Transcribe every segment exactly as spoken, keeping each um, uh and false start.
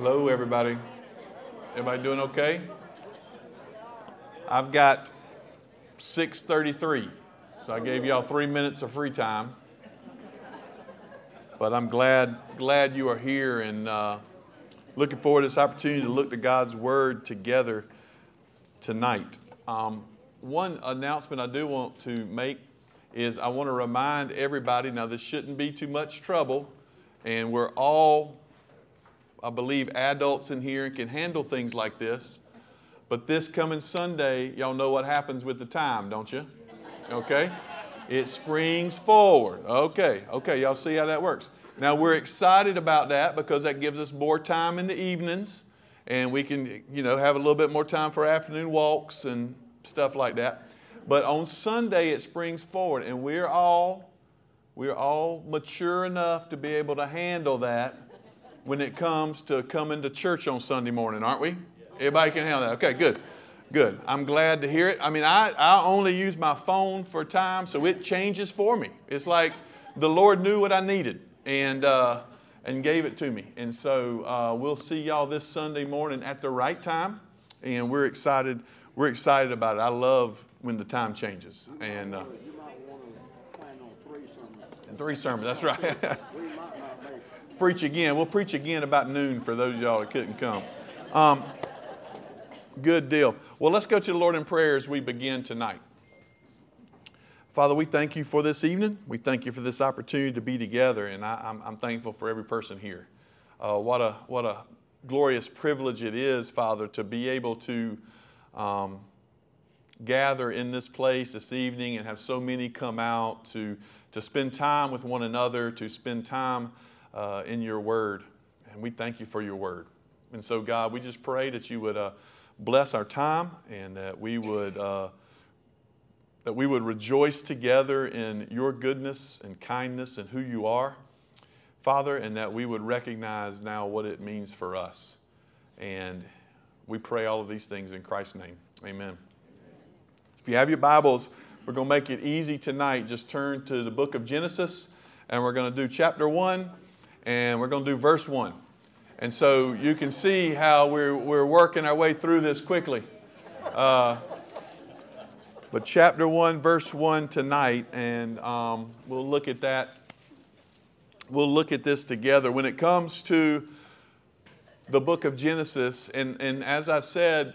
Hello, everybody. Everybody doing okay? I've got six thirty-three, so I gave y'all three minutes of free time. But I'm glad glad you are here and uh, looking forward to this opportunity to look to God's Word together tonight. Um, one announcement I do want to make is I want to remind everybody, now this shouldn't be too much trouble, and we're all, I believe, adults in here and can handle things like this. But this coming Sunday, y'all know what happens with the time, don't you? Okay? It springs forward. Okay. Okay, y'all see how that works. Now, we're excited about that because that gives us more time in the evenings. And we can, you know, have a little bit more time for afternoon walks and stuff like that. But on Sunday, it springs forward. And we're all, we're all mature enough to be able to handle that when it comes to coming to church on Sunday morning, aren't we? Everybody can handle that. Okay, good. Good. I'm glad to hear it. I mean, I, I only use my phone for time, so it changes for me. It's like the Lord knew what I needed and uh, and gave it to me. And so uh, we'll see y'all this Sunday morning at the right time, and we're excited. We're excited about it. I love when the time changes. And uh, three sermons. That's right. Preach again. We'll preach again about noon for those of y'all that couldn't come. Um, Good deal. Well, let's go to the Lord in prayer as we begin tonight. Father, we thank you for this evening. We thank you for this opportunity to be together, and I, I'm, I'm thankful for every person here. Uh, what a what a glorious privilege it is, Father, to be able to um, gather in this place this evening and have so many come out to, to spend time with one another, to spend time uh, in your Word. And we thank you for your Word. And so, God, we just pray that you would... Uh, Bless our time, and that we would uh, that we would rejoice together in your goodness and kindness and who you are, Father, and that we would recognize now what it means for us. And we pray all of these things in Christ's name. Amen. If you have your Bibles, we're going to make it easy tonight. Just turn to the book of Genesis, and we're going to do chapter one, and we're going to do verse one. And so you can see how we're we're working our way through this quickly. Uh, but chapter one, verse one tonight, and um, we'll look at that. We'll look at this together. When it comes to the book of Genesis, and, and as I said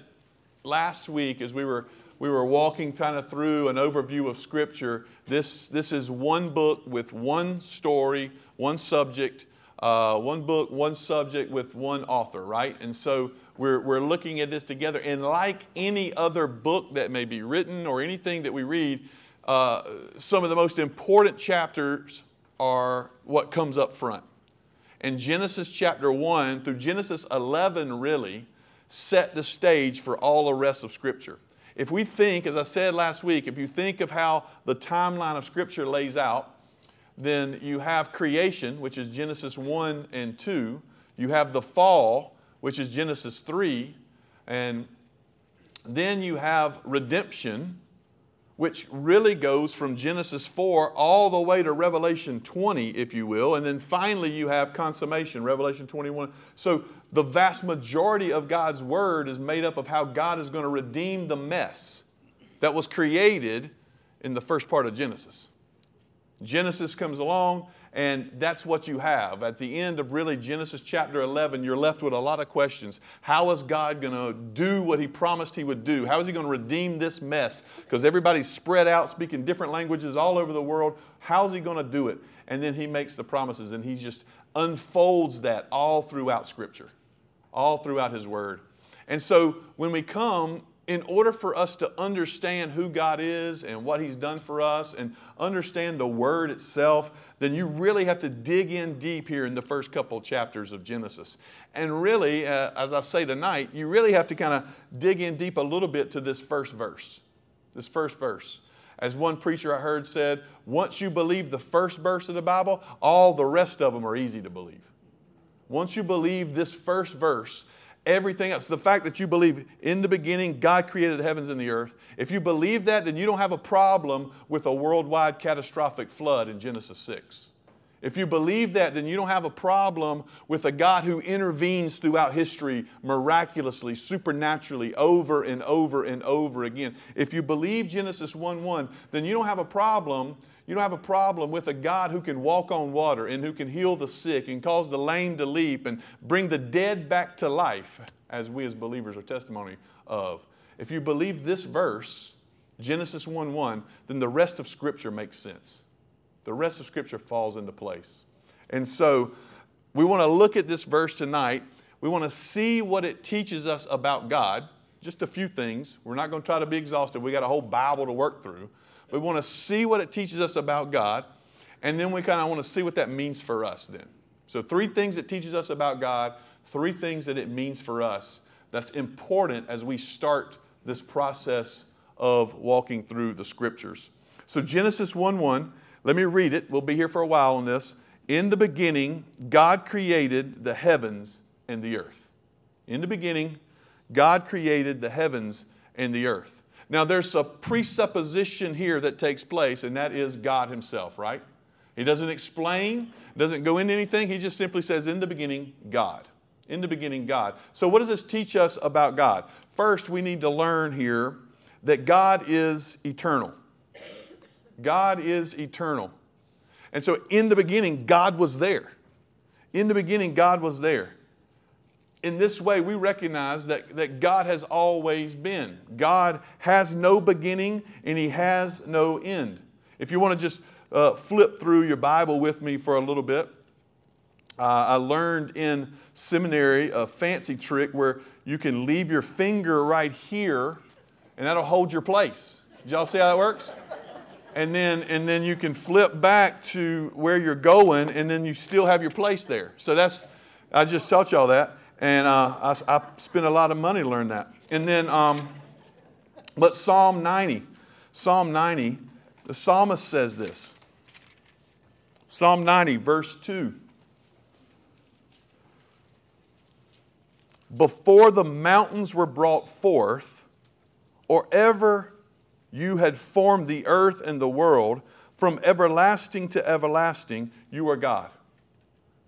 last week, as we were we were walking kind of through an overview of Scripture, this this is one book with one story, one subject. Uh, one book, one subject with one author, right? And so we're we're looking at this together. And like any other book that may be written or anything that we read, uh, some of the most important chapters are what comes up front. And Genesis chapter one through Genesis eleven really set the stage for all the rest of Scripture. If we think, as I said last week, if you think of how the timeline of Scripture lays out, then you have creation, which is Genesis one and two. You have the fall, which is Genesis three. And then you have redemption, which really goes from Genesis four all the way to Revelation twenty, if you will. And then finally you have consummation, Revelation twenty-one. So the vast majority of God's Word is made up of how God is going to redeem the mess that was created in the first part of Genesis. Genesis comes along, and that's what you have. At the end of really Genesis chapter eleven, you're left with a lot of questions. How is God going to do what he promised he would do? How is he going to redeem this mess? Because everybody's spread out, speaking different languages all over the world. How is he going to do it? And then he makes the promises, and he just unfolds that all throughout Scripture, all throughout his Word. And so when we come... in order for us to understand who God is and what he's done for us and understand the Word itself, then you really have to dig in deep here in the first couple chapters of Genesis. And really, uh, as I say tonight, you really have to kind of dig in deep a little bit to this first verse. This first verse. As one preacher I heard said, once you believe the first verse of the Bible, all the rest of them are easy to believe. Once you believe this first verse, everything else, the fact that you believe in the beginning, God created the heavens and the earth. If you believe that, then you don't have a problem with a worldwide catastrophic flood in Genesis six. If you believe that, then you don't have a problem with a God who intervenes throughout history miraculously, supernaturally, over and over and over again. If you believe Genesis one one, then you don't have a problem. You don't have a problem with a God who can walk on water and who can heal the sick and cause the lame to leap and bring the dead back to life, as we as believers are testimony of. If you believe this verse, Genesis one one, then the rest of Scripture makes sense. The rest of Scripture falls into place. And so we want to look at this verse tonight. We want to see what it teaches us about God. Just a few things. We're not going to try to be exhaustive. We got a whole Bible to work through. We want to see what it teaches us about God. And then we kind of want to see what that means for us then. So three things it teaches us about God. Three things that it means for us. That's important as we start this process of walking through the Scriptures. So Genesis one one. Let me read it. We'll be here for a while on this. In the beginning, God created the heavens and the earth. In the beginning, God created the heavens and the earth. Now, there's a presupposition here that takes place, and that is God Himself, right? He doesn't explain, doesn't go into anything. He just simply says, in the beginning, God. In the beginning, God. So what does this teach us about God? First, we need to learn here that God is eternal. God is eternal. And so in the beginning, God was there. In the beginning, God was there. In this way, we recognize that, that God has always been. God has no beginning and He has no end. If you want to just uh, flip through your Bible with me for a little bit, uh, I learned in seminary a fancy trick where you can leave your finger right here and that'll hold your place. Did y'all see how that works? And then and then you can flip back to where you're going, and then you still have your place there. So that's, I just taught y'all that, and uh, I, I spent a lot of money to learn that. And then, um, but Psalm ninety, Psalm ninety, the psalmist says this. Psalm ninety, verse two. Before the mountains were brought forth, or ever You had formed the earth and the world. From everlasting to everlasting, You are God.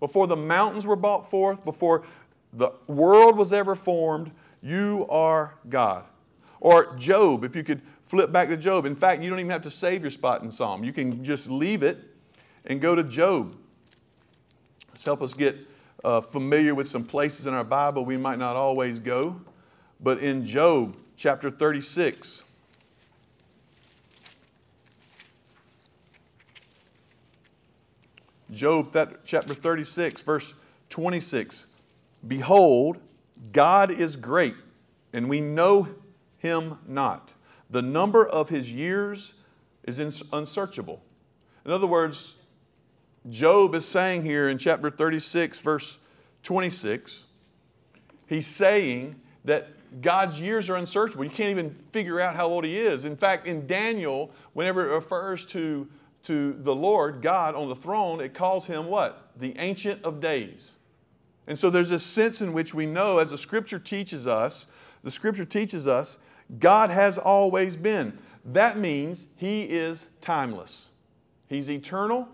Before the mountains were brought forth, before the world was ever formed, You are God. Or Job, if you could flip back to Job. In fact, you don't even have to save your spot in Psalm. You can just leave it and go to Job. Let's help us get uh, familiar with some places in our Bible we might not always go. But in Job chapter thirty-six... Job that, chapter thirty-six, verse twenty-six. Behold, God is great, and we know Him not. The number of His years is unsearchable. In other words, Job is saying here in chapter thirty-six, verse twenty-six, he's saying that God's years are unsearchable. You can't even figure out how old He is. In fact, in Daniel, whenever it refers to to the Lord, God, on the throne, it calls Him what? The Ancient of Days. And so there's this sense in which we know, as the Scripture teaches us, the Scripture teaches us, God has always been. That means He is timeless. He's eternal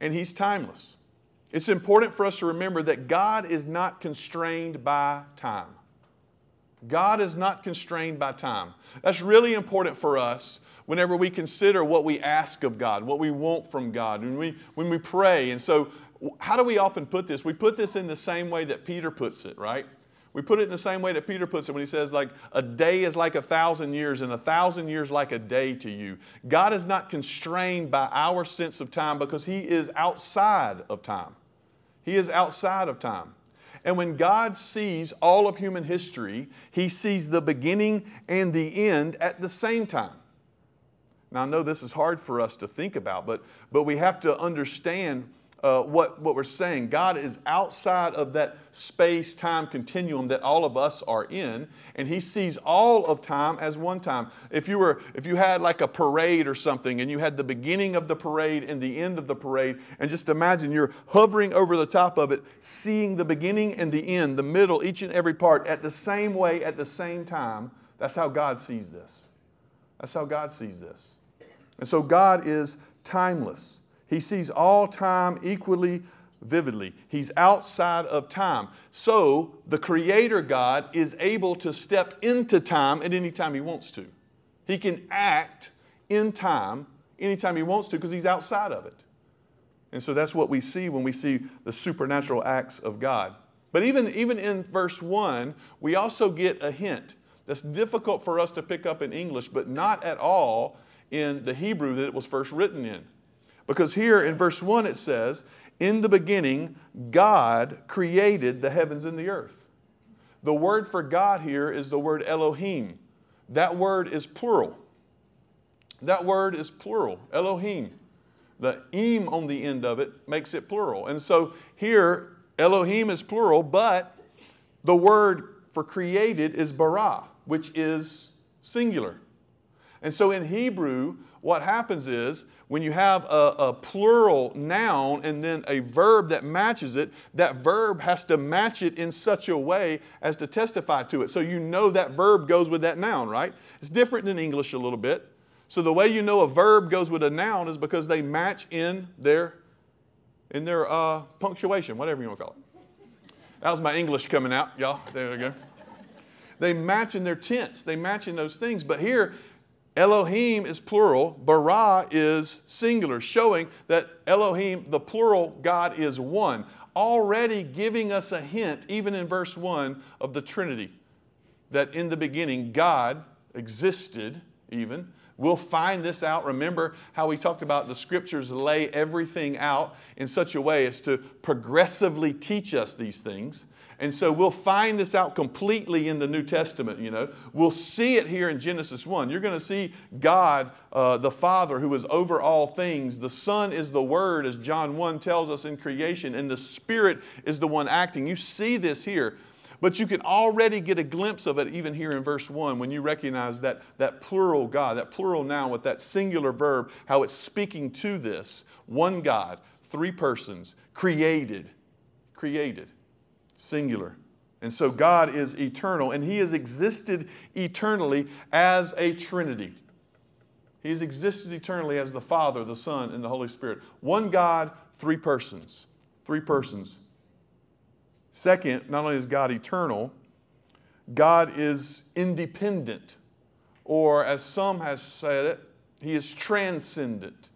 and He's timeless. It's important for us to remember that God is not constrained by time. God is not constrained by time. That's really important for us whenever we consider what we ask of God, what we want from God, when we, when we pray. And so how do we often put this? We put this in the same way that Peter puts it, right? We put it in the same way that Peter puts it when he says, like, a day is like a thousand years and a thousand years like a day to you. God is not constrained by our sense of time because He is outside of time. He is outside of time. And when God sees all of human history, He sees the beginning and the end at the same time. Now, I know this is hard for us to think about, but, but we have to understand uh, what, what we're saying. God is outside of that space-time continuum that all of us are in, and He sees all of time as one time. If you were, if you had like a parade or something, and you had the beginning of the parade and the end of the parade, and just imagine you're hovering over the top of it, seeing the beginning and the end, the middle, each and every part, at the same way, at the same time. That's how God sees this. That's how God sees this. And so God is timeless. He sees all time equally vividly. He's outside of time. So the Creator God is able to step into time at any time he wants to. He can act in time anytime he wants to because he's outside of it. And so that's what we see when we see the supernatural acts of God. But even, even in verse one, we also get a hint that's difficult for us to pick up in English, but not at all in the Hebrew that it was first written in. Because here in verse one it says, "In the beginning, God created the heavens and the earth." The word for God here is the word Elohim. That word is plural. That word is plural, Elohim. The im on the end of it makes it plural. And so here, Elohim is plural, but the word for created is bara, which is singular. And so in Hebrew, what happens is when you have a, a plural noun and then a verb that matches it, that verb has to match it in such a way as to testify to it. So you know that verb goes with that noun, right? It's different in English a little bit. So the way you know a verb goes with a noun is because they match in their in their uh, punctuation, whatever you want to call it. That was my English coming out, y'all. There we go. They match in their tense. They match in those things. But here, Elohim is plural. Bara is singular, showing that Elohim, the plural God, is one. Already giving us a hint, even in verse one, of the Trinity. That in the beginning, God existed, even. We'll find this out. Remember how we talked about the Scriptures lay everything out in such a way as to progressively teach us these things. And so we'll find this out completely in the New Testament, you know. We'll see it here in Genesis one. You're going to see God, uh, the Father, who is over all things. The Son is the Word, as John one tells us in creation. And the Spirit is the one acting. You see this here. But you can already get a glimpse of it even here in verse one when you recognize that, that plural God, that plural noun with that singular verb, how it's speaking to this. One God, three persons, created, created, singular. And so God is eternal, and He has existed eternally as a Trinity. He has existed eternally as the Father, the Son, and the Holy Spirit. One God, three persons, three persons. Second, not only is God eternal, God is independent, or as some has said it, He is transcendent.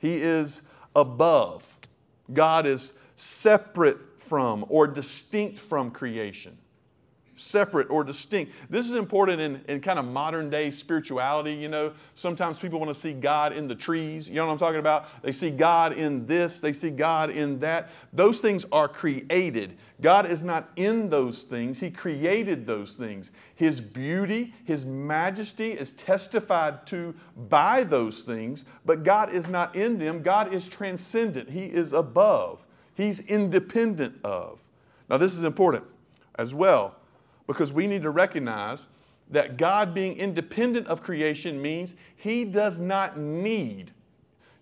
He is above. God is separate from or distinct from creation. Separate or distinct. This is important in, in kind of modern day spirituality, you know. Sometimes people want to see God in the trees. You know what I'm talking about? They see God in this. They see God in that. Those things are created. God is not in those things. He created those things. His beauty, His majesty is testified to by those things, but God is not in them. God is transcendent. He is above. He's independent of. Now, this is important as well, because we need to recognize that God being independent of creation means He does not need.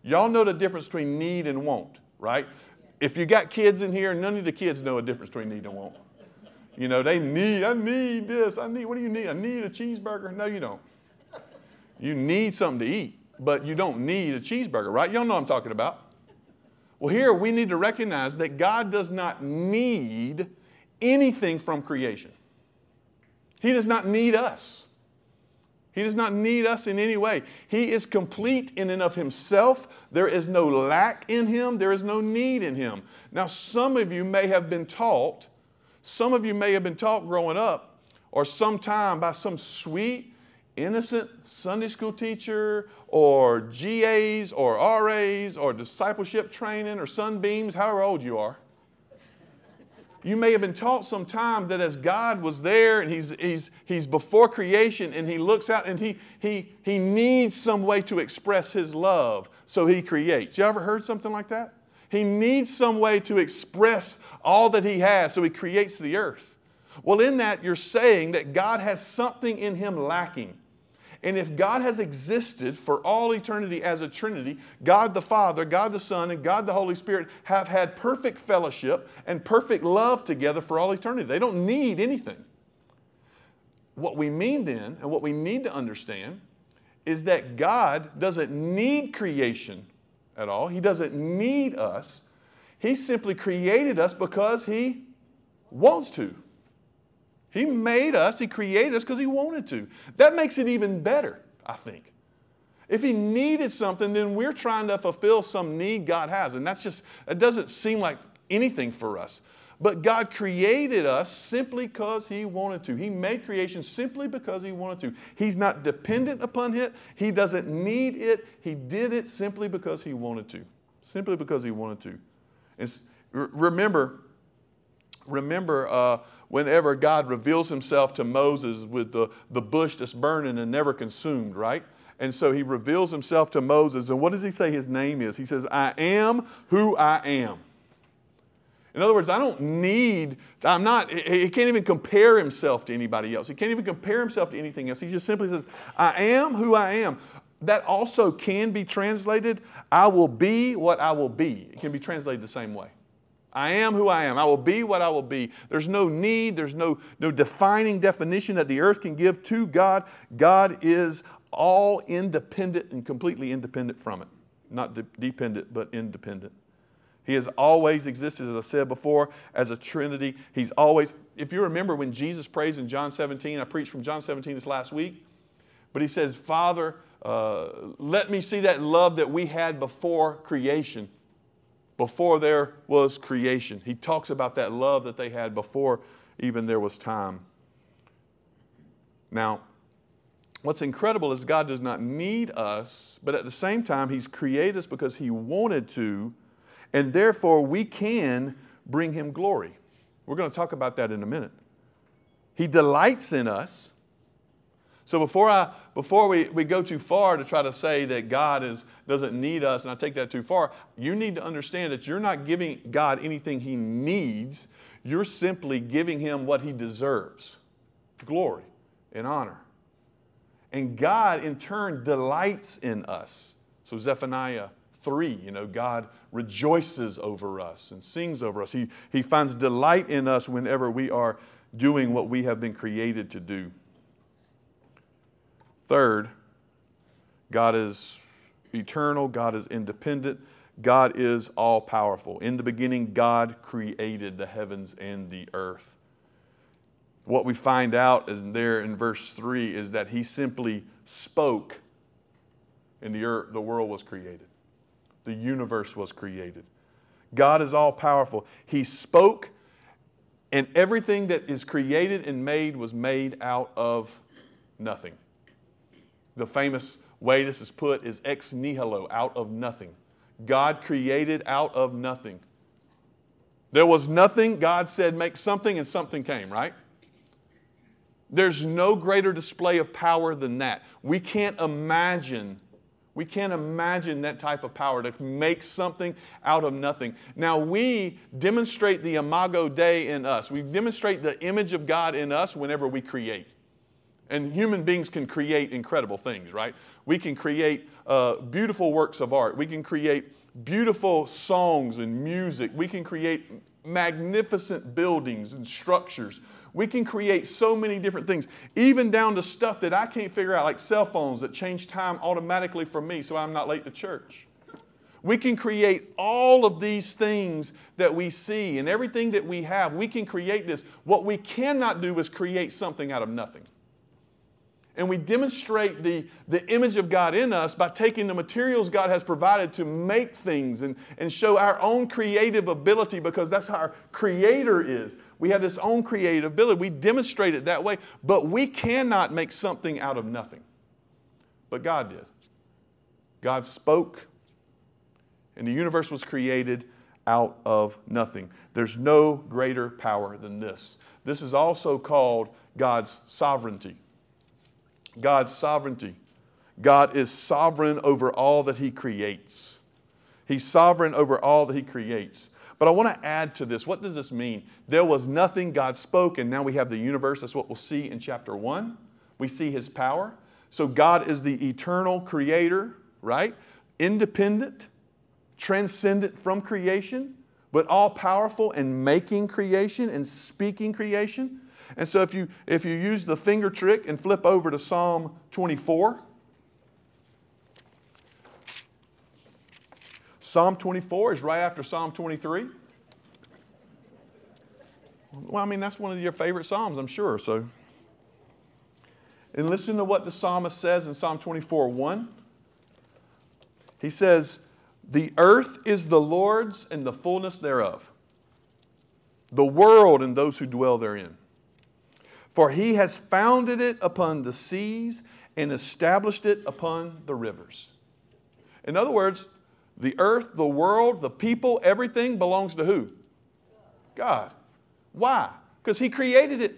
Y'all know the difference between need and want, right? If you got kids in here, none of the kids know a difference between need and want. You know, they need, I need this, I need, what do you need? I need a cheeseburger. No, you don't. You need something to eat, but you don't need a cheeseburger, right? Y'all know what I'm talking about. Well, here we need to recognize that God does not need anything from creation. He does not need us. He does not need us in any way. He is complete in and of Himself. There is no lack in Him. There is no need in Him. Now, some of you may have been taught, some of you may have been taught growing up or sometime by some sweet, innocent Sunday school teacher or G A's or R A's or discipleship training or Sunbeams, however old you are. You may have been taught sometime that as God was there and he's, he's, he's before creation and He looks out and he, he, he needs some way to express His love, so He creates. You ever heard something like that? He needs some way to express all that He has, so He creates the earth. Well, in that you're saying that God has something in Him lacking. And if God has existed for all eternity as a Trinity, God the Father, God the Son, and God the Holy Spirit have had perfect fellowship and perfect love together for all eternity. They don't need anything. What we mean then, and what we need to understand, is that God doesn't need creation at all. He doesn't need us. He simply created us because he wants to. He made us, he created us because he wanted to. That makes it even better, I think. If he needed something, then we're trying to fulfill some need God has. And that's just, it doesn't seem like anything for us. But God created us simply because he wanted to. He made creation simply because he wanted to. He's not dependent upon it. He doesn't need it. He did it simply because he wanted to. Simply because he wanted to. And remember, remember uh, whenever God reveals himself to Moses with the, the bush that's burning and never consumed, right? And so he reveals himself to Moses. And what does he say his name is? He says, I am who I am. In other words, I don't need, I'm not, he can't even compare himself to anybody else. He can't even compare himself to anything else. He just simply says, I am who I am. That also can be translated, I will be what I will be. It can be translated the same way. I am who I am. I will be what I will be. There's no need. There's no, no defining definition that the earth can give to God. God is all independent and completely independent from it. Not de- dependent, but independent. He has always existed, as I said before, as a Trinity. He's always, if you remember when Jesus prays in John seventeen, I preached from John seventeen this last week, but he says, Father, uh, let me see that love that we had before creation, before there was creation. He talks about that love that they had before even there was time. Now, what's incredible is God does not need us, but at the same time, he's created us because he wanted to. And therefore, we can bring him glory. We're going to talk about that in a minute. He delights in us. So before I, before we, we go too far to try to say that God is, doesn't need us, and I take that too far, you need to understand that you're not giving God anything he needs. You're simply giving him what he deserves, glory and honor. And God, in turn, delights in us. So Zephaniah three, you know, God rejoices over us and sings over us. He, he finds delight in us whenever we are doing what we have been created to do. Third, God is eternal. God is independent. God is all-powerful. In the beginning, God created the heavens and the earth. What we find out is there in verse three is that he simply spoke and the, earth, the world was created. The universe was created. God is all-powerful. He spoke, and everything that is created and made was made out of nothing. The famous way this is put is ex nihilo, out of nothing. God created out of nothing. There was nothing. God said, make something, and something came, right? There's no greater display of power than that. We can't imagine We can't imagine that type of power to make something out of nothing. Now, we demonstrate the imago Dei in us. We demonstrate the image of God in us whenever we create. And human beings can create incredible things, right? We can create uh, beautiful works of art. We can create beautiful songs and music. We can create magnificent buildings and structures. We can create so many different things, even down to stuff that I can't figure out, like cell phones that change time automatically for me so I'm not late to church. We can create all of these things that we see and everything that we have. We can create this. What we cannot do is create something out of nothing. And we demonstrate the, the image of God in us by taking the materials God has provided to make things and, and show our own creative ability, because that's how our Creator is. We have this own creative ability. We demonstrate it that way, but we cannot make something out of nothing. But God did. God spoke, and the universe was created out of nothing. There's no greater power than this. This is also called God's sovereignty. God's sovereignty. God is sovereign over all that he creates. He's sovereign over all that he creates. But I want to add to this. What does this mean? There was nothing, God spoke, and now we have the universe. That's what we'll see in chapter one. We see his power. So God is the eternal creator, right? Independent, transcendent from creation, but all-powerful in making creation and speaking creation. And so if you if you use the finger trick and flip over to Psalm twenty-four, Psalm twenty-four is right after Psalm twenty-three. Well, I mean, that's one of your favorite Psalms, I'm sure. So, and listen to what the psalmist says in Psalm twenty-four, one. He says, "The earth is the Lord's and the fullness thereof, the world and those who dwell therein. For he has founded it upon the seas and established it upon the rivers." In other words, the earth, the world, the people, everything belongs to who? God. Why? Because he created it.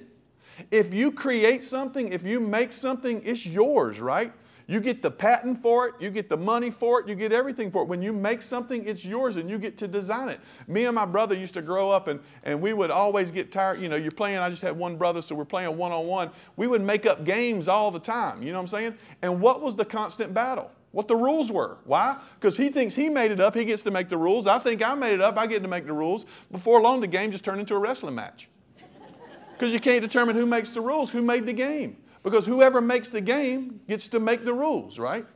If you create something, if you make something, it's yours, right? You get the patent for it. You get the money for it. You get everything for it. When you make something, it's yours and you get to design it. Me and my brother used to grow up and, and we would always get tired. You know, you're playing. I just had one brother, so we're playing one-on-one. We would make up games all the time. You know what I'm saying? And what was the constant battle? What the rules were. Why? Because he thinks he made it up. He gets to make the rules. I think I made it up. I get to make the rules. Before long, the game just turned into a wrestling match. Because you can't determine who makes the rules, who made the game. Because whoever makes the game gets to make the rules, right?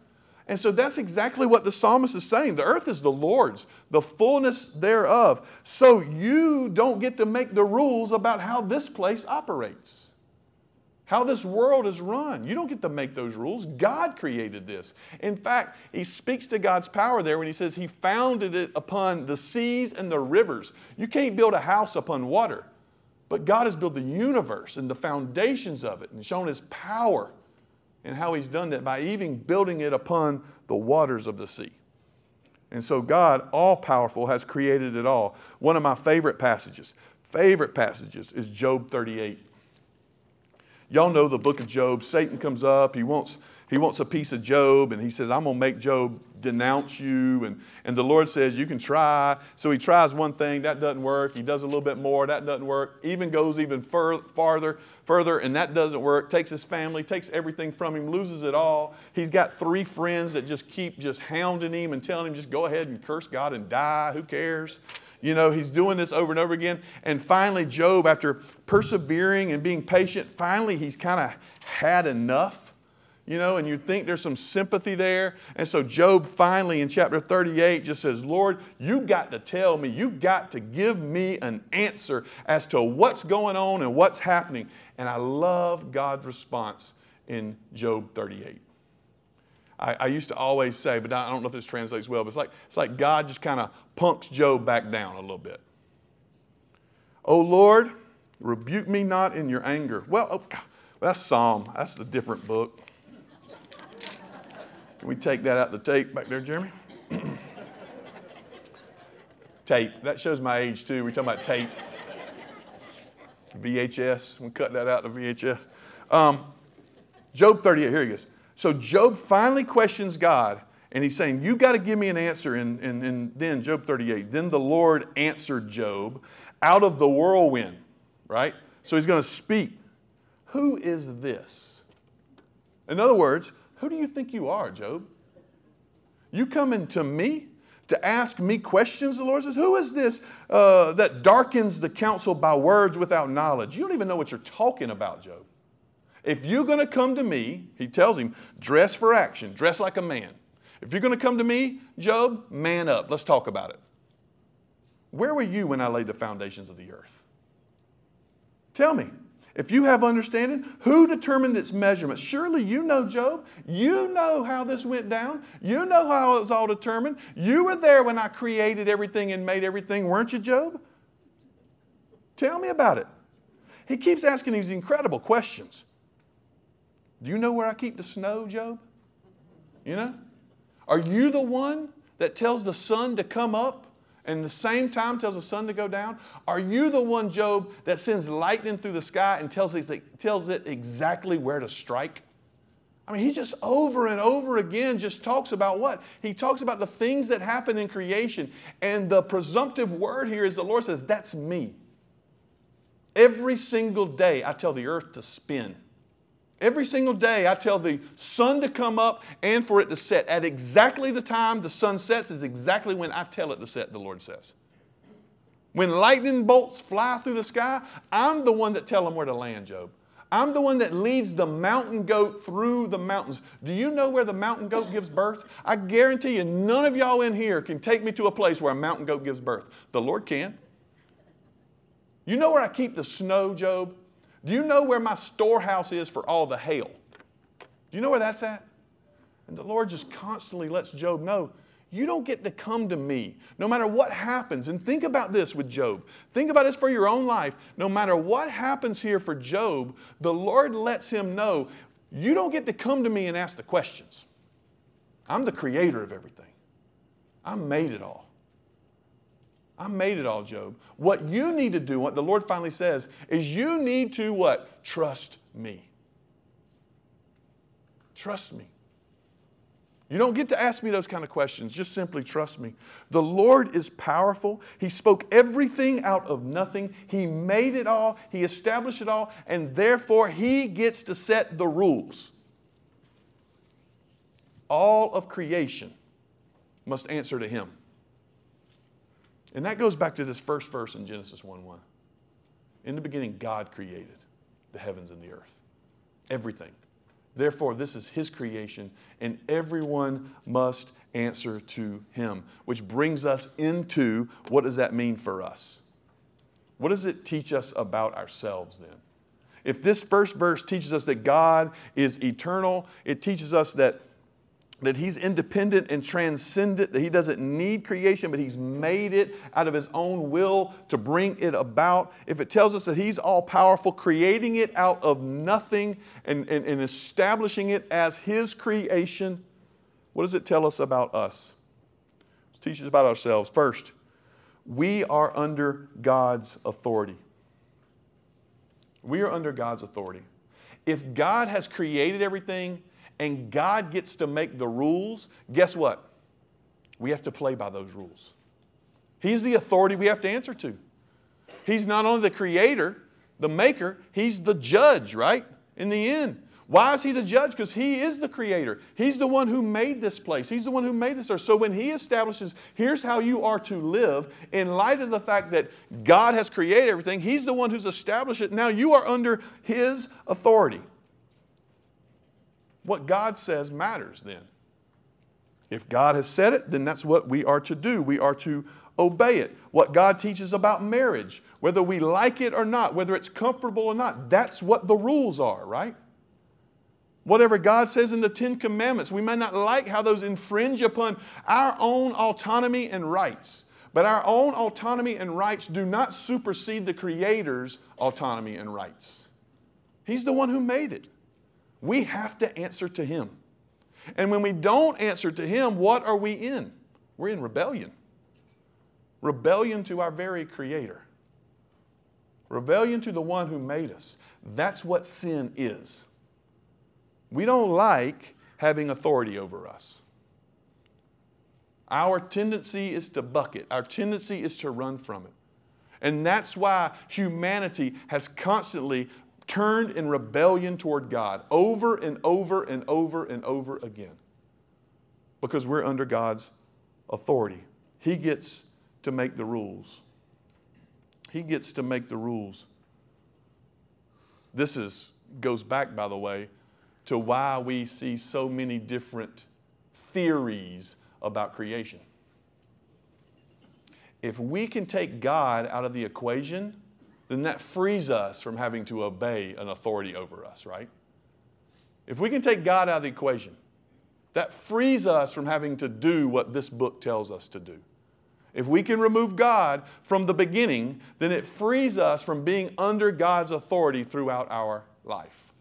And so that's exactly what the psalmist is saying. The earth is the Lord's, the fullness thereof. So you don't get to make the rules about how this place operates, how this world is run. You don't get to make those rules. God created this. In fact, he speaks to God's power there when he says he founded it upon the seas and the rivers. You can't build a house upon water. But God has built the universe and the foundations of it and shown his power and how he's done that by even building it upon the waters of the sea. And so God, all-powerful, has created it all. One of my favorite passages, favorite passages is Job thirty-eight. Y'all know the book of Job. Satan comes up. He wants, he wants a piece of Job, and he says, I'm going to make Job denounce you. And, and the Lord says, you can try. So he tries one thing. That doesn't work. He does a little bit more. That doesn't work. Even goes even fur- farther, further, and that doesn't work. Takes his family, takes everything from him, loses it all. He's got three friends that just keep just hounding him and telling him, just go ahead and curse God and die. Who cares? You know, he's doing this over and over again. And finally, Job, after persevering and being patient, finally he's kind of had enough, you know, and you think there's some sympathy there. And so Job finally in chapter thirty-eight just says, Lord, you got to tell me, you've got to give me an answer as to what's going on and what's happening. And I love God's response in Job thirty-eight. I, I used to always say, but I don't know if this translates well, but it's like, it's like God just kind of punks Job back down a little bit. Oh, Lord, rebuke me not in your anger. Well, oh, God, that's Psalm. That's a different book. Can we take that out the tape back there, Jeremy? Tape. That shows my age, too. We're talking about tape. V H S. We cut that out to V H S. Um, Job thirty-eight. Here he goes. So Job finally questions God, and he's saying, you got to give me an answer. And, and, and then Job thirty-eight, then the Lord answered Job out of the whirlwind, right? So he's going to speak. Who is this? In other words, who do you think you are, Job? You coming to me to ask me questions? The Lord says, who is this uh, that darkens the counsel by words without knowledge? You don't even know what you're talking about, Job. If you're going to come to me, he tells him, dress for action, dress like a man. If you're going to come to me, Job, man up. Let's talk about it. Where were you when I laid the foundations of the earth? Tell me, if you have understanding, who determined its measurements? Surely you know, Job. You know how this went down. You know how it was all determined. You were there when I created everything and made everything, weren't you, Job? Tell me about it. He keeps asking these incredible questions. Do you know where I keep the snow, Job? You know? Are you the one that tells the sun to come up and the same time tells the sun to go down? Are you the one, Job, that sends lightning through the sky and tells it, tells it exactly where to strike? I mean, he just over and over again just talks about what? He talks about the things that happen in creation. And the presumptive word here is the Lord says, that's me. Every single day I tell the earth to spin. Every single day I tell the sun to come up and for it to set. At exactly the time the sun sets is exactly when I tell it to set, the Lord says. When lightning bolts fly through the sky, I'm the one that tells them where to land, Job. I'm the one that leads the mountain goat through the mountains. Do you know where the mountain goat gives birth? I guarantee you none of y'all in here can take me to a place where a mountain goat gives birth. The Lord can. You know where I keep the snow, Job? Do you know where my storehouse is for all the hail? Do you know where that's at? And the Lord just constantly lets Job know, you don't get to come to me no matter what happens. And think about this with Job. Think about this for your own life. No matter what happens here for Job, the Lord lets him know, you don't get to come to me and ask the questions. I'm the creator of everything. I made it all. I made it all, Job. What you need to do, what the Lord finally says, is you need to what? Trust me. Trust me. You don't get to ask me those kind of questions. Just simply trust me. The Lord is powerful. He spoke everything out of nothing. He made it all. He established it all. And therefore, He gets to set the rules. All of creation must answer to Him. And that goes back to this first verse in Genesis one one. In the beginning, God created the heavens and the earth. Everything. Therefore, this is His creation, and everyone must answer to Him, which brings us into what does that mean for us? What does it teach us about ourselves then? If this first verse teaches us that God is eternal, it teaches us that, that He's independent and transcendent, that He doesn't need creation, but He's made it out of His own will to bring it about. If it tells us that He's all-powerful, creating it out of nothing and, and, and establishing it as His creation, what does it tell us about us? It teaches us about ourselves. First, we are under God's authority. We are under God's authority. If God has created everything, and God gets to make the rules, guess what? We have to play by those rules. He's the authority we have to answer to. He's not only the creator, the maker, He's the judge, right? In the end. Why is He the judge? Because He is the creator. He's the one who made this place. He's the one who made this earth. So when He establishes, here's how you are to live, in light of the fact that God has created everything, He's the one who's established it. Now you are under His authority. What God says matters then. If God has said it, then that's what we are to do. We are to obey it. What God teaches about marriage, whether we like it or not, whether it's comfortable or not, that's what the rules are, right? Whatever God says in the Ten Commandments, we may not like how those infringe upon our own autonomy and rights, but our own autonomy and rights do not supersede the Creator's autonomy and rights. He's the one who made it. We have to answer to Him. And when we don't answer to Him, what are we in? We're in rebellion. Rebellion to our very Creator. Rebellion to the one who made us. That's what sin is. We don't like having authority over us. Our tendency is to buck it. Our tendency is to run from it. And that's why humanity has constantly turned in rebellion toward God over and over and over and over again. Because we're under God's authority. He gets to make the rules. He gets to make the rules. This is goes back, by the way, to why we see so many different theories about creation. If we can take God out of the equation, then that frees us from having to obey an authority over us, right? If we can take God out of the equation, that frees us from having to do what this book tells us to do. If we can remove God from the beginning, then it frees us from being under God's authority throughout our life.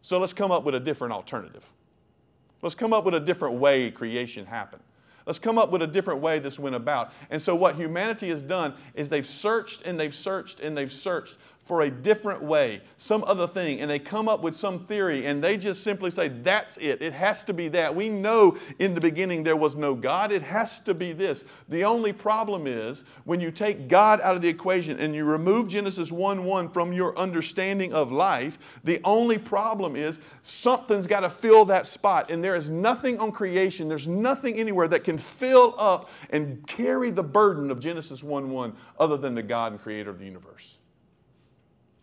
So let's come up with a different alternative. Let's come up with a different way creation happened. Let's come up with a different way this went about. And so what humanity has done is they've searched and they've searched and they've searched for a different way, some other thing, and they come up with some theory, and they just simply say, that's it. It has to be that. We know in the beginning there was no God. It has to be this. The only problem is when you take God out of the equation and you remove Genesis one one from your understanding of life, the only problem is something's got to fill that spot, and there is nothing on creation. There's nothing anywhere that can fill up and carry the burden of Genesis one one other than the God and creator of the universe.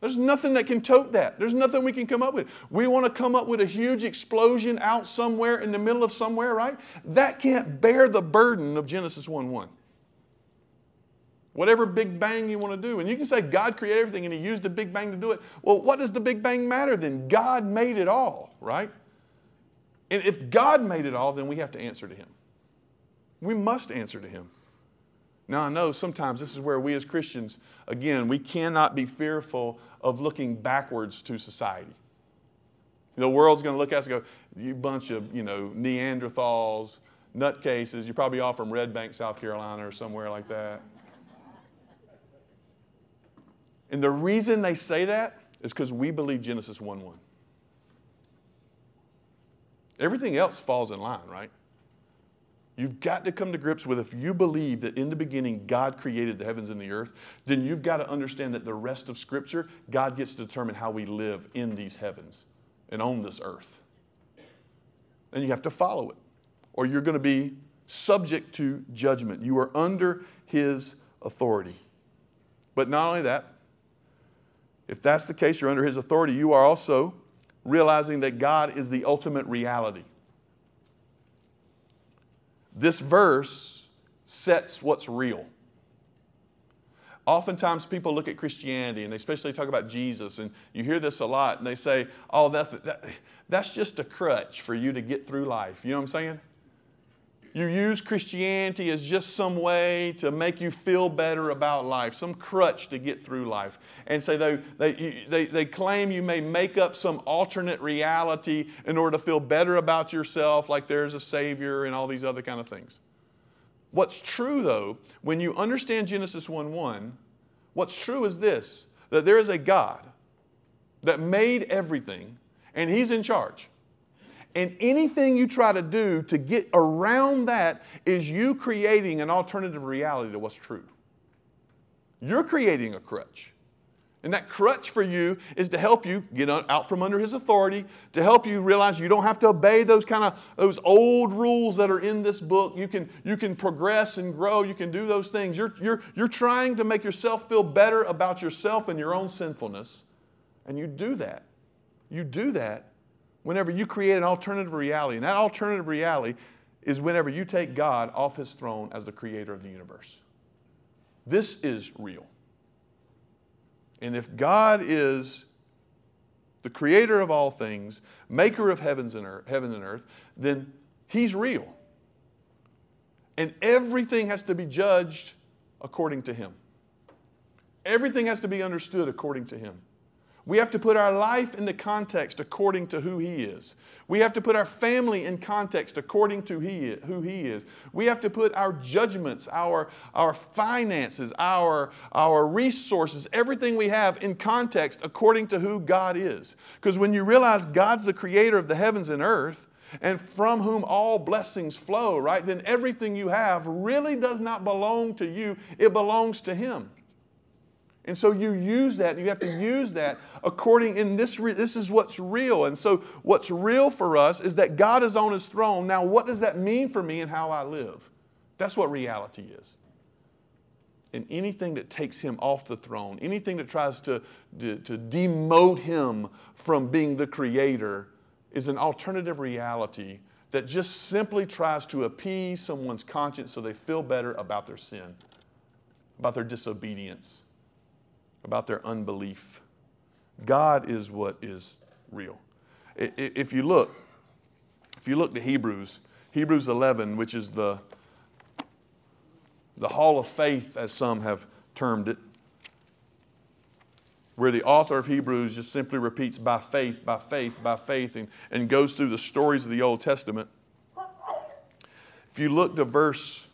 There's nothing that can tote that. There's nothing we can come up with. We want to come up with a huge explosion out somewhere in the middle of somewhere, right? That can't bear the burden of Genesis one one. Whatever big bang you want to do. And you can say God created everything and He used the big bang to do it. Well, what does the big bang matter then? God made it all, right? And if God made it all, then we have to answer to Him. We must answer to Him. Now, I know sometimes this is where we as Christians, again, we cannot be fearful of looking backwards to society. The world's going to look at us and go, you bunch of, you know, Neanderthals, nutcases. You're probably all from Red Bank, South Carolina or somewhere like that. And the reason they say that is because we believe Genesis one one. Everything else falls in line, right? You've got to come to grips with, if you believe that in the beginning God created the heavens and the earth, then you've got to understand that the rest of Scripture, God gets to determine how we live in these heavens and on this earth. And you have to follow it, or you're going to be subject to judgment. You are under His authority. But not only that, if that's the case, you're under His authority, you are also realizing that God is the ultimate reality. This verse sets what's real. Oftentimes people look at Christianity and they especially talk about Jesus, and you hear this a lot, and they say, oh, that's, that, that's just a crutch for you to get through life. You know what I'm saying? You use Christianity as just some way to make you feel better about life, some crutch to get through life. And so they, they, they, they claim you may make up some alternate reality in order to feel better about yourself, like there's a Savior and all these other kind of things. What's true, though, when you understand Genesis one one, what's true is this, that there is a God that made everything, and He's in charge. And anything you try to do to get around that is you creating an alternative reality to what's true. You're creating a crutch. And that crutch for you is to help you get out from under His authority, to help you realize you don't have to obey those kind of those old rules that are in this book. You can, you can progress and grow. You can do those things. You're, you're, you're trying to make yourself feel better about yourself and your own sinfulness. And you do that. You do that. Whenever you create an alternative reality, and that alternative reality is whenever you take God off His throne as the creator of the universe. This is real. And if God is the creator of all things, maker of heavens and earth, heaven and earth, then He's real. And everything has to be judged according to Him. Everything has to be understood according to Him. We have to put our life into context according to who He is. We have to put our family in context according to he, who He is. We have to put our judgments, our, our finances, our, our resources, everything we have in context according to who God is. Because when you realize God's the creator of the heavens and earth, and from whom all blessings flow, right, then everything you have really does not belong to you. It belongs to Him. And so you use that, and you have to use that according in this, re- this is what's real. And so what's real for us is that God is on His throne. Now, what does that mean for me and how I live? That's what reality is. And anything that takes Him off the throne, anything that tries to, to, to demote Him from being the creator is an alternative reality that just simply tries to appease someone's conscience so they feel better about their sin, about their disobedience, about their unbelief. God is what is real. If you look, if you look to Hebrews, Hebrews eleven, which is the, the hall of faith, as some have termed it, where the author of Hebrews just simply repeats by faith, by faith, by faith, and, and goes through the stories of the Old Testament. If you look to verse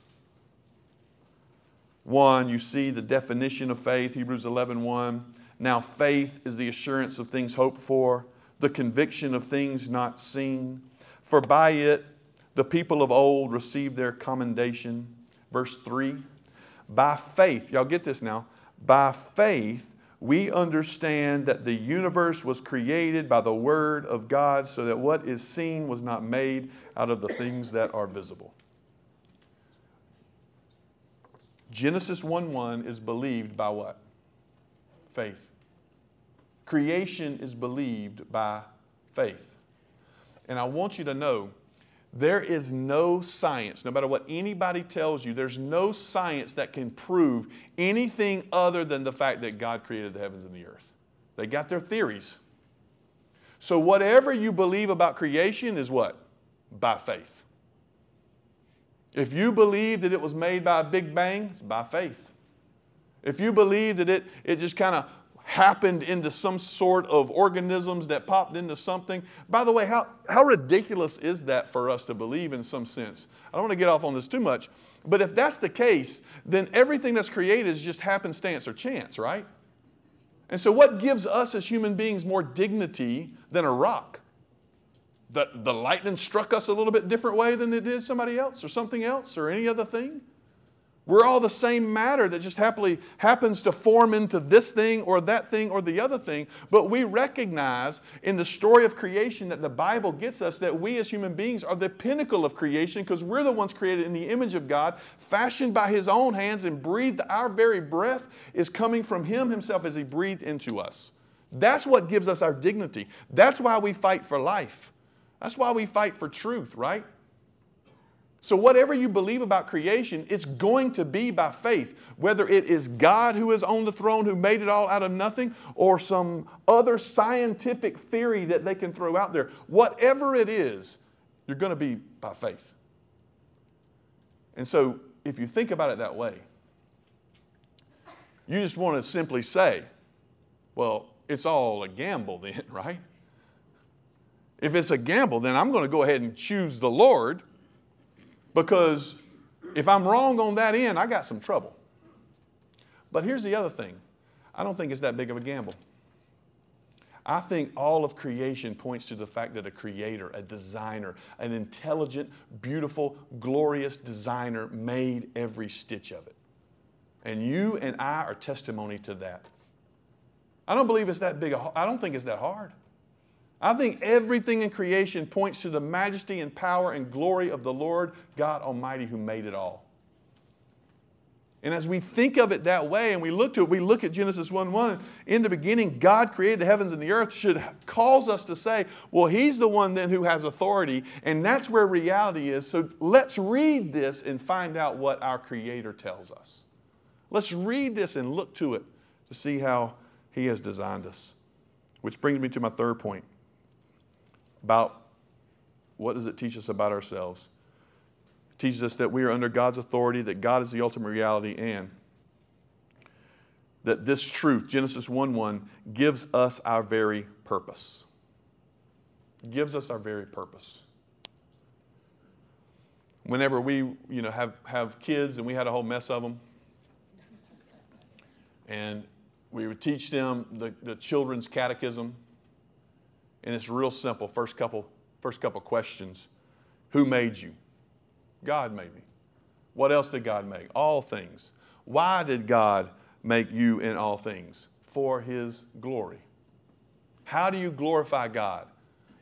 one, you see the definition of faith, Hebrews eleven one. Now faith is the assurance of things hoped for, the conviction of things not seen. For by it the people of old received their commendation. Verse three, by faith, y'all get this now, by faith we understand that the universe was created by the word of God, so that what is seen was not made out of the things that are visible. Genesis one one is believed by what? Faith. Creation is believed by faith. And I want you to know there is no science, no matter what anybody tells you, there's no science that can prove anything other than the fact that God created the heavens and the earth. They got their theories. So whatever you believe about creation is what? By faith. If you believe that it was made by a big bang, it's by faith. If you believe that it, it just kind of happened into some sort of organisms that popped into something. By the way, how, how ridiculous is that for us to believe in some sense? I don't want to get off on this too much, but if that's the case, then everything that's created is just happenstance or chance, right? And so what gives us as human beings more dignity than a rock? The, the lightning struck us a little bit different way than it did somebody else or something else or any other thing. We're all the same matter that just happily happens to form into this thing or that thing or the other thing. But we recognize in the story of creation that the Bible gets us that we as human beings are the pinnacle of creation because we're the ones created in the image of God, fashioned by His own hands and breathed. Our very breath is coming from Him Himself as He breathed into us. That's what gives us our dignity. That's why we fight for life. That's why we fight for truth, right? So whatever you believe about creation, it's going to be by faith. Whether it is God who is on the throne, who made it all out of nothing, or some other scientific theory that they can throw out there. Whatever it is, you're going to be by faith. And so if you think about it that way, you just want to simply say, well, it's all a gamble then, right? If it's a gamble, then I'm going to go ahead and choose the Lord. Because if I'm wrong on that end, I got some trouble. But here's the other thing. I don't think it's that big of a gamble. I think all of creation points to the fact that a creator, a designer, an intelligent, beautiful, glorious designer made every stitch of it. And you and I are testimony to that. I don't believe it's that big. A, I don't think it's that hard. I think everything in creation points to the majesty and power and glory of the Lord God Almighty who made it all. And as we think of it that way and we look to it, we look at Genesis one one, in the beginning God created the heavens and the earth, should cause us to say, well, He's the one then who has authority, and that's where reality is. So let's read this and find out what our Creator tells us. Let's read this and look to it to see how He has designed us. Which brings me to my third point. About what does it teach us about ourselves? It teaches us that we are under God's authority, that God is the ultimate reality, and that this truth, Genesis one one, gives us our very purpose. It gives us our very purpose. Whenever we, you know, have, have kids, and we had a whole mess of them, and we would teach them the, the children's catechism. And it's real simple. First couple, first couple questions. Who made you? God made me. What else did God make? All things. Why did God make you in all things? For His glory. How do you glorify God?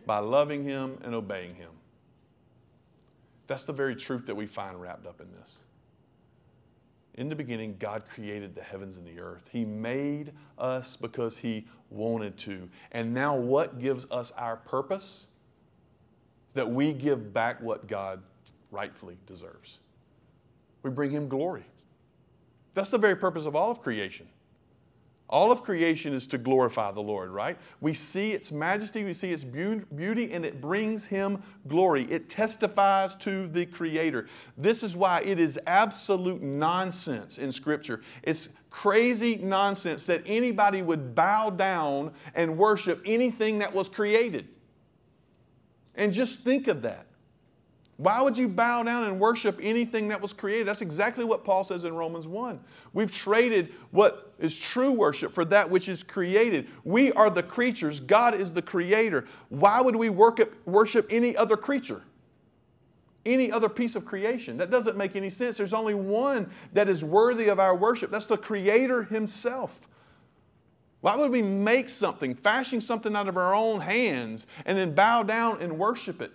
By loving Him and obeying Him. That's the very truth that we find wrapped up in this. In the beginning, God created the heavens and the earth. He made us because He wanted to. And now what gives us our purpose? That we give back what God rightfully deserves. We bring Him glory. That's the very purpose of all of creation. All of creation is to glorify the Lord, right? We see its majesty, we see its beauty, and it brings Him glory. It testifies to the Creator. This is why it is absolute nonsense in Scripture. It's crazy nonsense that anybody would bow down and worship anything that was created. And just think of that. Why would you bow down and worship anything that was created? That's exactly what Paul says in Romans one. We've traded what is true worship for that which is created. We are the creatures. God is the Creator. Why would we worship any other creature? Any other piece of creation? That doesn't make any sense. There's only one that is worthy of our worship. That's the Creator Himself. Why would we make something, fashion something out of our own hands, and then bow down and worship it?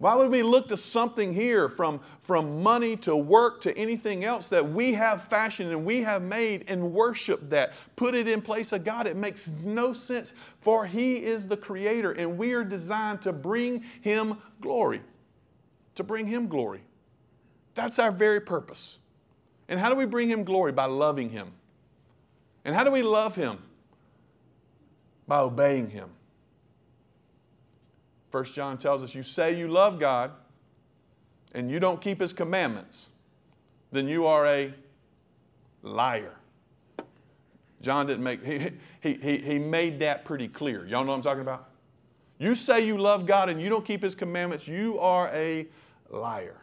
Why would we look to something here, from, from money to work to anything else that we have fashioned and we have made, and worship that? Put it in place of God. It makes no sense, for He is the Creator, and we are designed to bring Him glory. To bring Him glory. That's our very purpose. And how do we bring Him glory? By loving Him. And how do we love Him? By obeying Him. First John tells us, you say you love God and you don't keep His commandments, then you are a liar. John didn't make, he, he, he, he made that pretty clear. Y'all know what I'm talking about? You say you love God and you don't keep His commandments, you are a liar.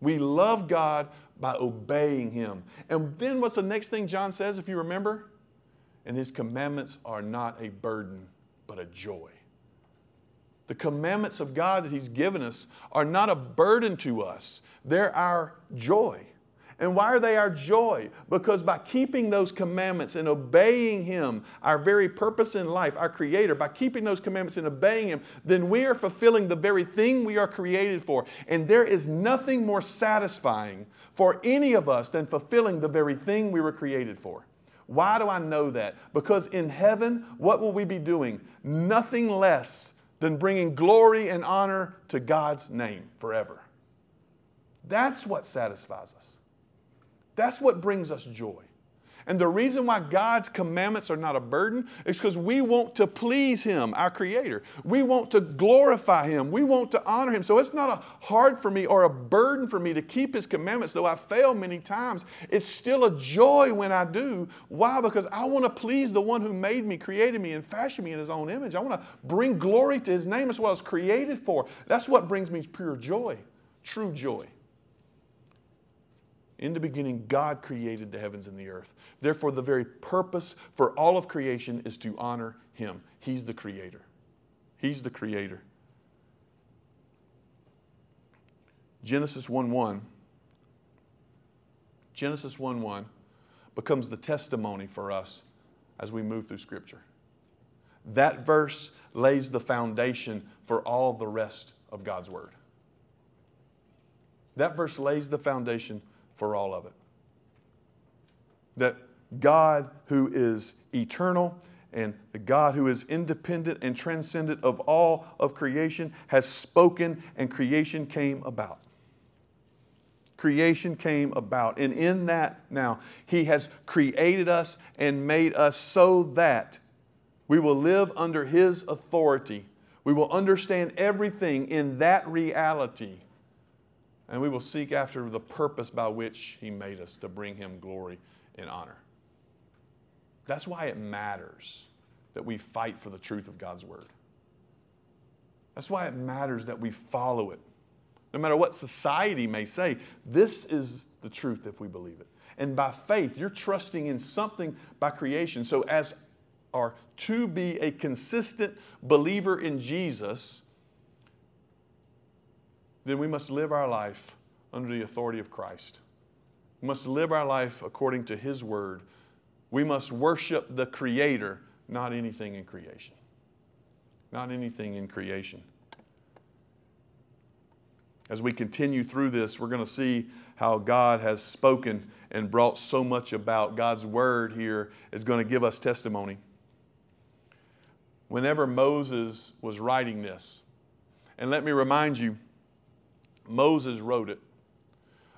We love God by obeying Him. And then what's the next thing John says, if you remember? And His commandments are not a burden, but a joy. The commandments of God that He's given us are not a burden to us. They're our joy. And why are they our joy? Because by keeping those commandments and obeying Him, our very purpose in life, our Creator, by keeping those commandments and obeying Him, then we are fulfilling the very thing we are created for. And there is nothing more satisfying for any of us than fulfilling the very thing we were created for. Why do I know that? Because in heaven, what will we be doing? Nothing less than bringing glory and honor to God's name forever. That's what satisfies us. That's what brings us joy. And the reason why God's commandments are not a burden is because we want to please Him, our Creator. We want to glorify Him. We want to honor Him. So it's not a hard for me or a burden for me to keep His commandments, though I fail many times. It's still a joy when I do. Why? Because I want to please the one who made me, created me, and fashioned me in His own image. I want to bring glory to His name. That's what I was created for. That's what brings me pure joy, true joy. In the beginning, God created the heavens and the earth. Therefore, the very purpose for all of creation is to honor Him. He's the Creator. He's the Creator. Genesis one one. Genesis one one becomes the testimony for us as we move through Scripture. That verse lays the foundation for all the rest of God's Word. That verse lays the foundation for all of it. That God who is eternal and the God who is independent and transcendent of all of creation has spoken, and creation came about. Creation came about. And in that now, He has created us and made us so that we will live under His authority. We will understand everything in that reality. And we will seek after the purpose by which He made us, to bring Him glory and honor. That's why it matters that we fight for the truth of God's Word. That's why it matters that we follow it. No matter what society may say, this is the truth if we believe it. And by faith, you're trusting in something by creation. So as are to be a consistent believer in Jesus, then we must live our life under the authority of Christ. We must live our life according to His Word. We must worship the Creator, not anything in creation. Not anything in creation. As we continue through this, we're going to see how God has spoken and brought so much about. God's Word here is going to give us testimony. Whenever Moses was writing this, and let me remind you, Moses wrote it.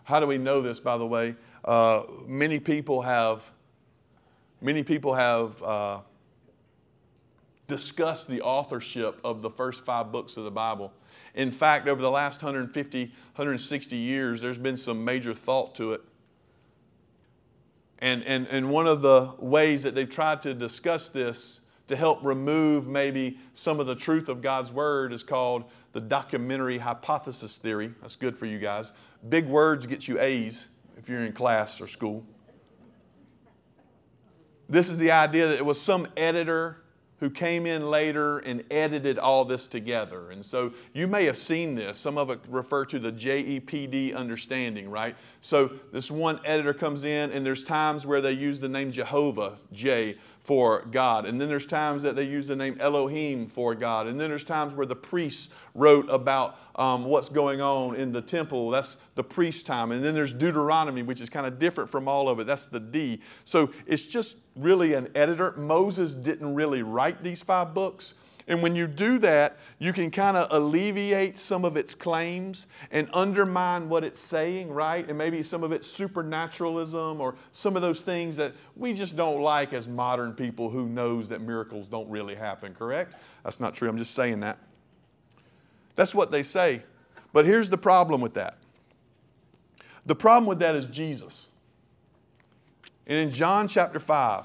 How do we know this, by the way? Uh, many people have, many people have uh, discussed the authorship of the first five books of the Bible. In fact, over the last one hundred fifty, one hundred sixty years, there's been some major thought to it. And, and, and one of the ways that they've tried to discuss this to help remove maybe some of the truth of God's Word is called the documentary hypothesis theory. That's good for you guys. Big words get you A's if you're in class or school. This is the idea that it was some editor who came in later and edited all this together. And so you may have seen this. Some of it refer to the J E P D understanding, right? So this one editor comes in, and there's times where they use the name Jehovah, J, for God. And then there's times that they use the name Elohim for God. And then there's times where the priests wrote about um, what's going on in the temple. That's the priest time. And then there's Deuteronomy, which is kind of different from all of it. That's the D. So it's just really an editor. Moses didn't really write these five books. And when you do that, you can kind of alleviate some of its claims and undermine what it's saying, right? And maybe some of its supernaturalism or some of those things that we just don't like as modern people who knows that miracles don't really happen, correct? That's not true. I'm just saying that. That's what they say. But here's the problem with that. The problem with that is Jesus. And in John chapter five,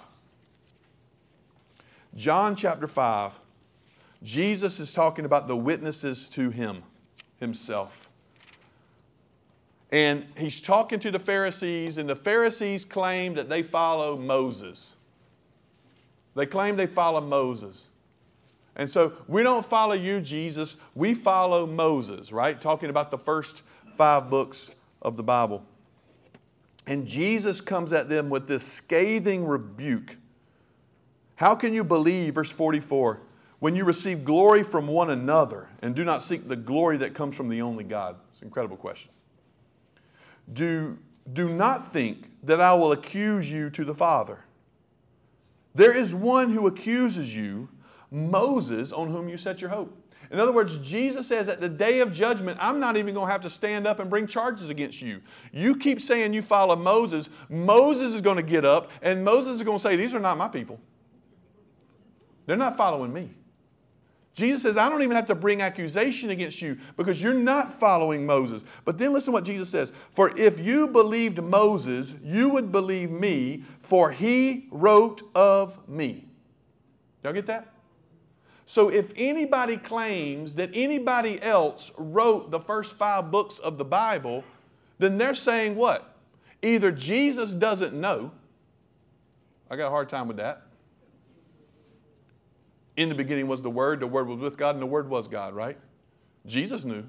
John chapter five, Jesus is talking about the witnesses to him, himself. And he's talking to the Pharisees, and the Pharisees claim that they follow Moses. They claim they follow Moses. And so we don't follow you, Jesus. We follow Moses, right? Talking about the first five books of the Bible. And Jesus comes at them with this scathing rebuke. How can you believe, verse forty-four, when you receive glory from one another and do not seek the glory that comes from the only God? It's an incredible question. Do, do not think that I will accuse you to the Father. There is one who accuses you, Moses, on whom you set your hope. In other words, Jesus says at the day of judgment, I'm not even going to have to stand up and bring charges against you. You keep saying you follow Moses. Moses is going to get up and Moses is going to say, these are not my people. They're not following me. Jesus says, I don't even have to bring accusation against you because you're not following Moses. But then listen to what Jesus says. For if you believed Moses, you would believe me, for he wrote of me. Y'all get that? So if anybody claims that anybody else wrote the first five books of the Bible, then they're saying what? Either Jesus doesn't know. I got a hard time with that. In the beginning was the Word, the Word was with God, and the Word was God, right? Jesus knew.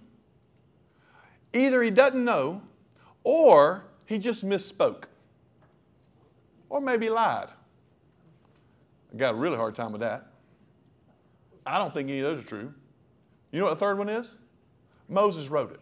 Either he doesn't know, or he just misspoke. Or maybe lied. I got a really hard time with that. I don't think any of those are true. You know what the third one is? Moses wrote it.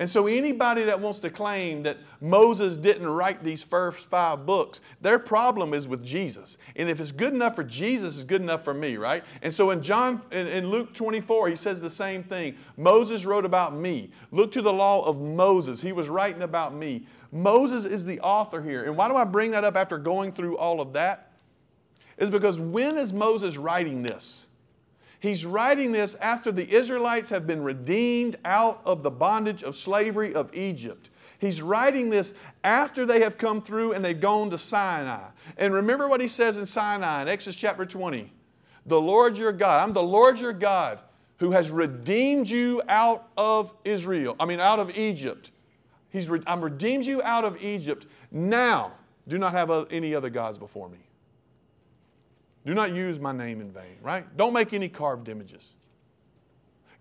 And so anybody that wants to claim that Moses didn't write these first five books, their problem is with Jesus. And if it's good enough for Jesus, it's good enough for me, right? And so in John, in, in Luke twenty-four, he says the same thing. Moses wrote about me. Look to the law of Moses. He was writing about me. Moses is the author here. And why do I bring that up after going through all of that? Is because when is Moses writing this? He's writing this after the Israelites have been redeemed out of the bondage of slavery of Egypt. He's writing this after they have come through and they've gone to Sinai. And remember what he says in Sinai in Exodus chapter twenty. The Lord your God, I'm the Lord your God who has redeemed you out of Israel. I mean, out of Egypt. He's re- I'm redeemed you out of Egypt. Now, do not have any other gods before me. Do not use my name in vain, right? Don't make any carved images.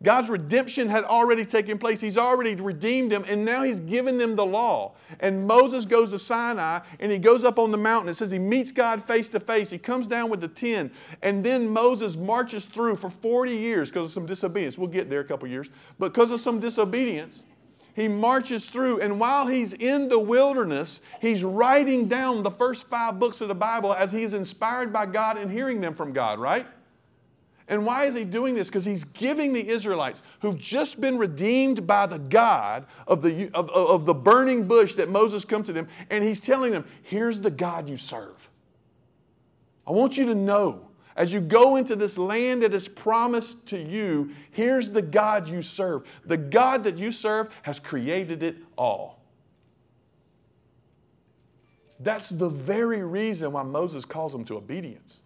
God's redemption had already taken place. He's already redeemed them, and now he's given them the law. And Moses goes to Sinai, and he goes up on the mountain. It says he meets God face to face. He comes down with the ten, and then Moses marches through for forty years because of some disobedience. We'll get there a couple years. But because of some disobedience, he marches through, and while he's in the wilderness, he's writing down the first five books of the Bible as he's inspired by God and hearing them from God, right? And why is he doing this? Because he's giving the Israelites who've just been redeemed by the God of the, of, of the burning bush that Moses comes to them, and he's telling them, here's the God you serve. I want you to know, as you go into this land that is promised to you, here's the God you serve. The God that you serve has created it all. That's the very reason why Moses calls them to obedience.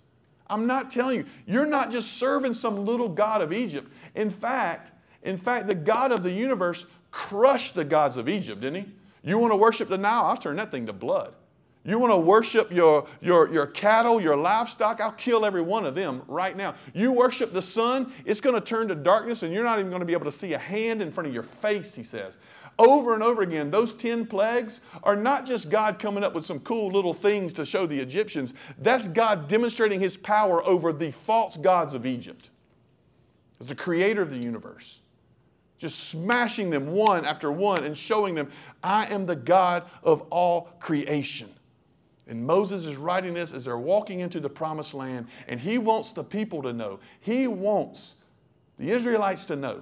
I'm not telling you, you're not just serving some little God of Egypt. In fact, in fact, the God of the universe crushed the gods of Egypt, didn't he? You want to worship the Nile? I'll turn that thing to blood. You want to worship your, your, your cattle, your livestock? I'll kill every one of them right now. You worship the sun, it's going to turn to darkness and you're not even going to be able to see a hand in front of your face, he says. Over and over again, those ten plagues are not just God coming up with some cool little things to show the Egyptians. That's God demonstrating his power over the false gods of Egypt. As the creator of the universe. Just smashing them one after one and showing them, I am the God of all creation. And Moses is writing this as they're walking into the promised land. And he wants the people to know. He wants the Israelites to know.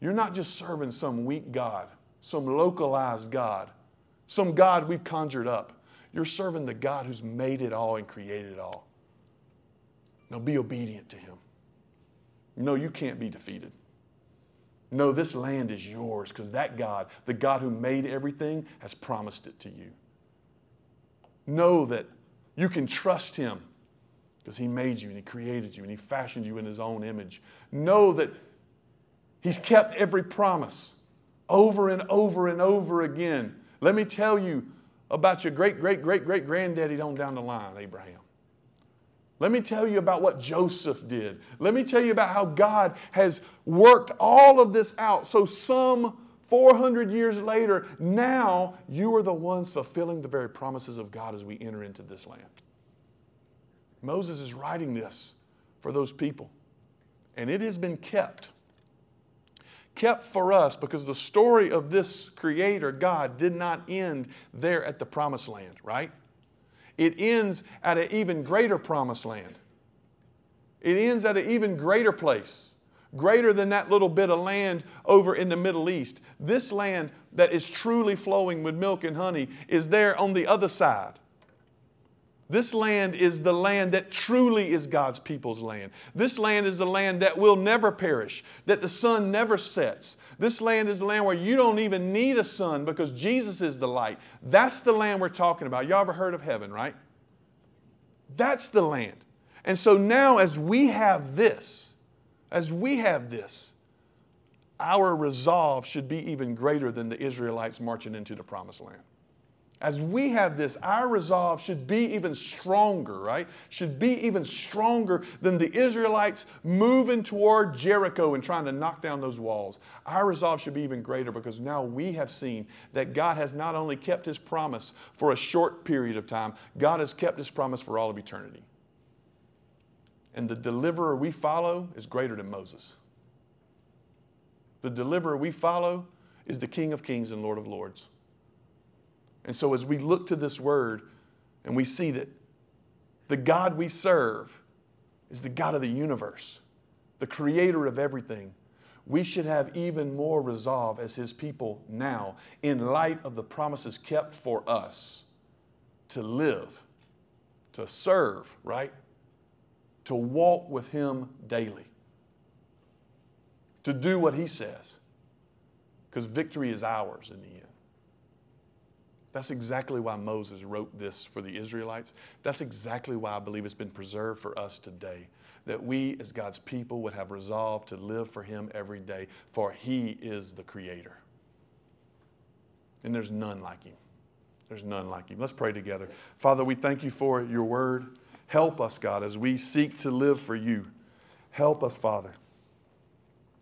You're not just serving some weak God, some localized God, some God we've conjured up. You're serving the God who's made it all and created it all. Now be obedient to him. No, you can't be defeated. No, this land is yours because that God, the God who made everything, has promised it to you. Know that you can trust him because he made you and he created you and he fashioned you in his own image. Know that he's kept every promise over and over and over again. Let me tell you about your great, great, great, great granddaddy on down the line, Abraham. Let me tell you about what Joseph did. Let me tell you about how God has worked all of this out. So some four hundred years later, now you are the ones fulfilling the very promises of God as we enter into this land. Moses is writing this for those people. And it has been kept. Kept for us because the story of this creator, God, did not end there at the promised land, right? It ends at an even greater promised land. It ends at an even greater place, greater than that little bit of land over in the Middle East. This land that is truly flowing with milk and honey is there on the other side. This land is the land that truly is God's people's land. This land is the land that will never perish, that the sun never sets. This land is the land where you don't even need a sun because Jesus is the light. That's the land we're talking about. Y'all ever heard of heaven, right? That's the land. And so now as we have this, as we have this, our resolve should be even greater than the Israelites marching into the promised land. As we have this, our resolve should be even stronger, right? Should be even stronger than the Israelites moving toward Jericho and trying to knock down those walls. Our resolve should be even greater because now we have seen that God has not only kept his promise for a short period of time, God has kept his promise for all of eternity. And the deliverer we follow is greater than Moses. The deliverer we follow is the King of Kings and Lord of Lords. And so as we look to this word and we see that the God we serve is the God of the universe, the creator of everything, we should have even more resolve as his people now in light of the promises kept for us to live, to serve, right? To walk with him daily, to do what he says, because victory is ours in the end. That's exactly why Moses wrote this for the Israelites. That's exactly why I believe it's been preserved for us today, that we as God's people would have resolved to live for him every day, for he is the creator. And there's none like him. There's none like him. Let's pray together. Father, we thank you for your word. Help us, God, as we seek to live for you. Help us, Father,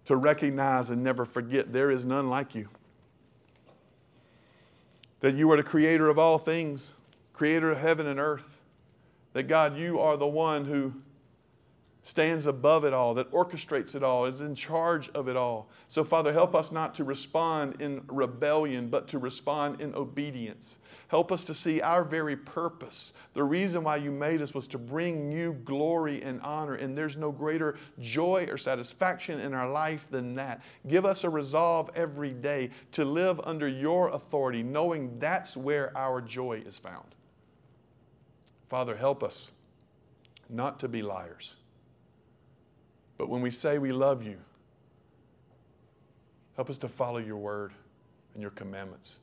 to recognize and never forget there is none like you. That you are the creator of all things, creator of heaven and earth. That God, you are the one who stands above it all, that orchestrates it all, is in charge of it all. So Father, help us not to respond in rebellion, but to respond in obedience. Help us to see our very purpose. The reason why you made us was to bring you glory and honor, and there's no greater joy or satisfaction in our life than that. Give us a resolve every day to live under your authority, knowing that's where our joy is found. Father, help us not to be liars. But when we say we love you, help us to follow your word and your commandments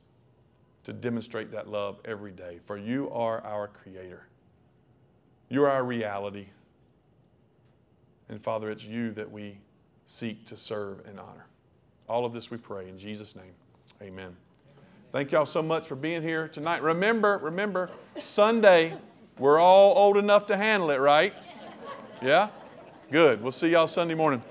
to demonstrate that love every day. For you are our creator. You are our reality. And Father, it's you that we seek to serve and honor. All of this we pray in Jesus' name. Amen. Amen. Thank y'all so much for being here tonight. Remember, remember, Sunday, we're all old enough to handle it, right? Yeah? Good. We'll see y'all Sunday morning.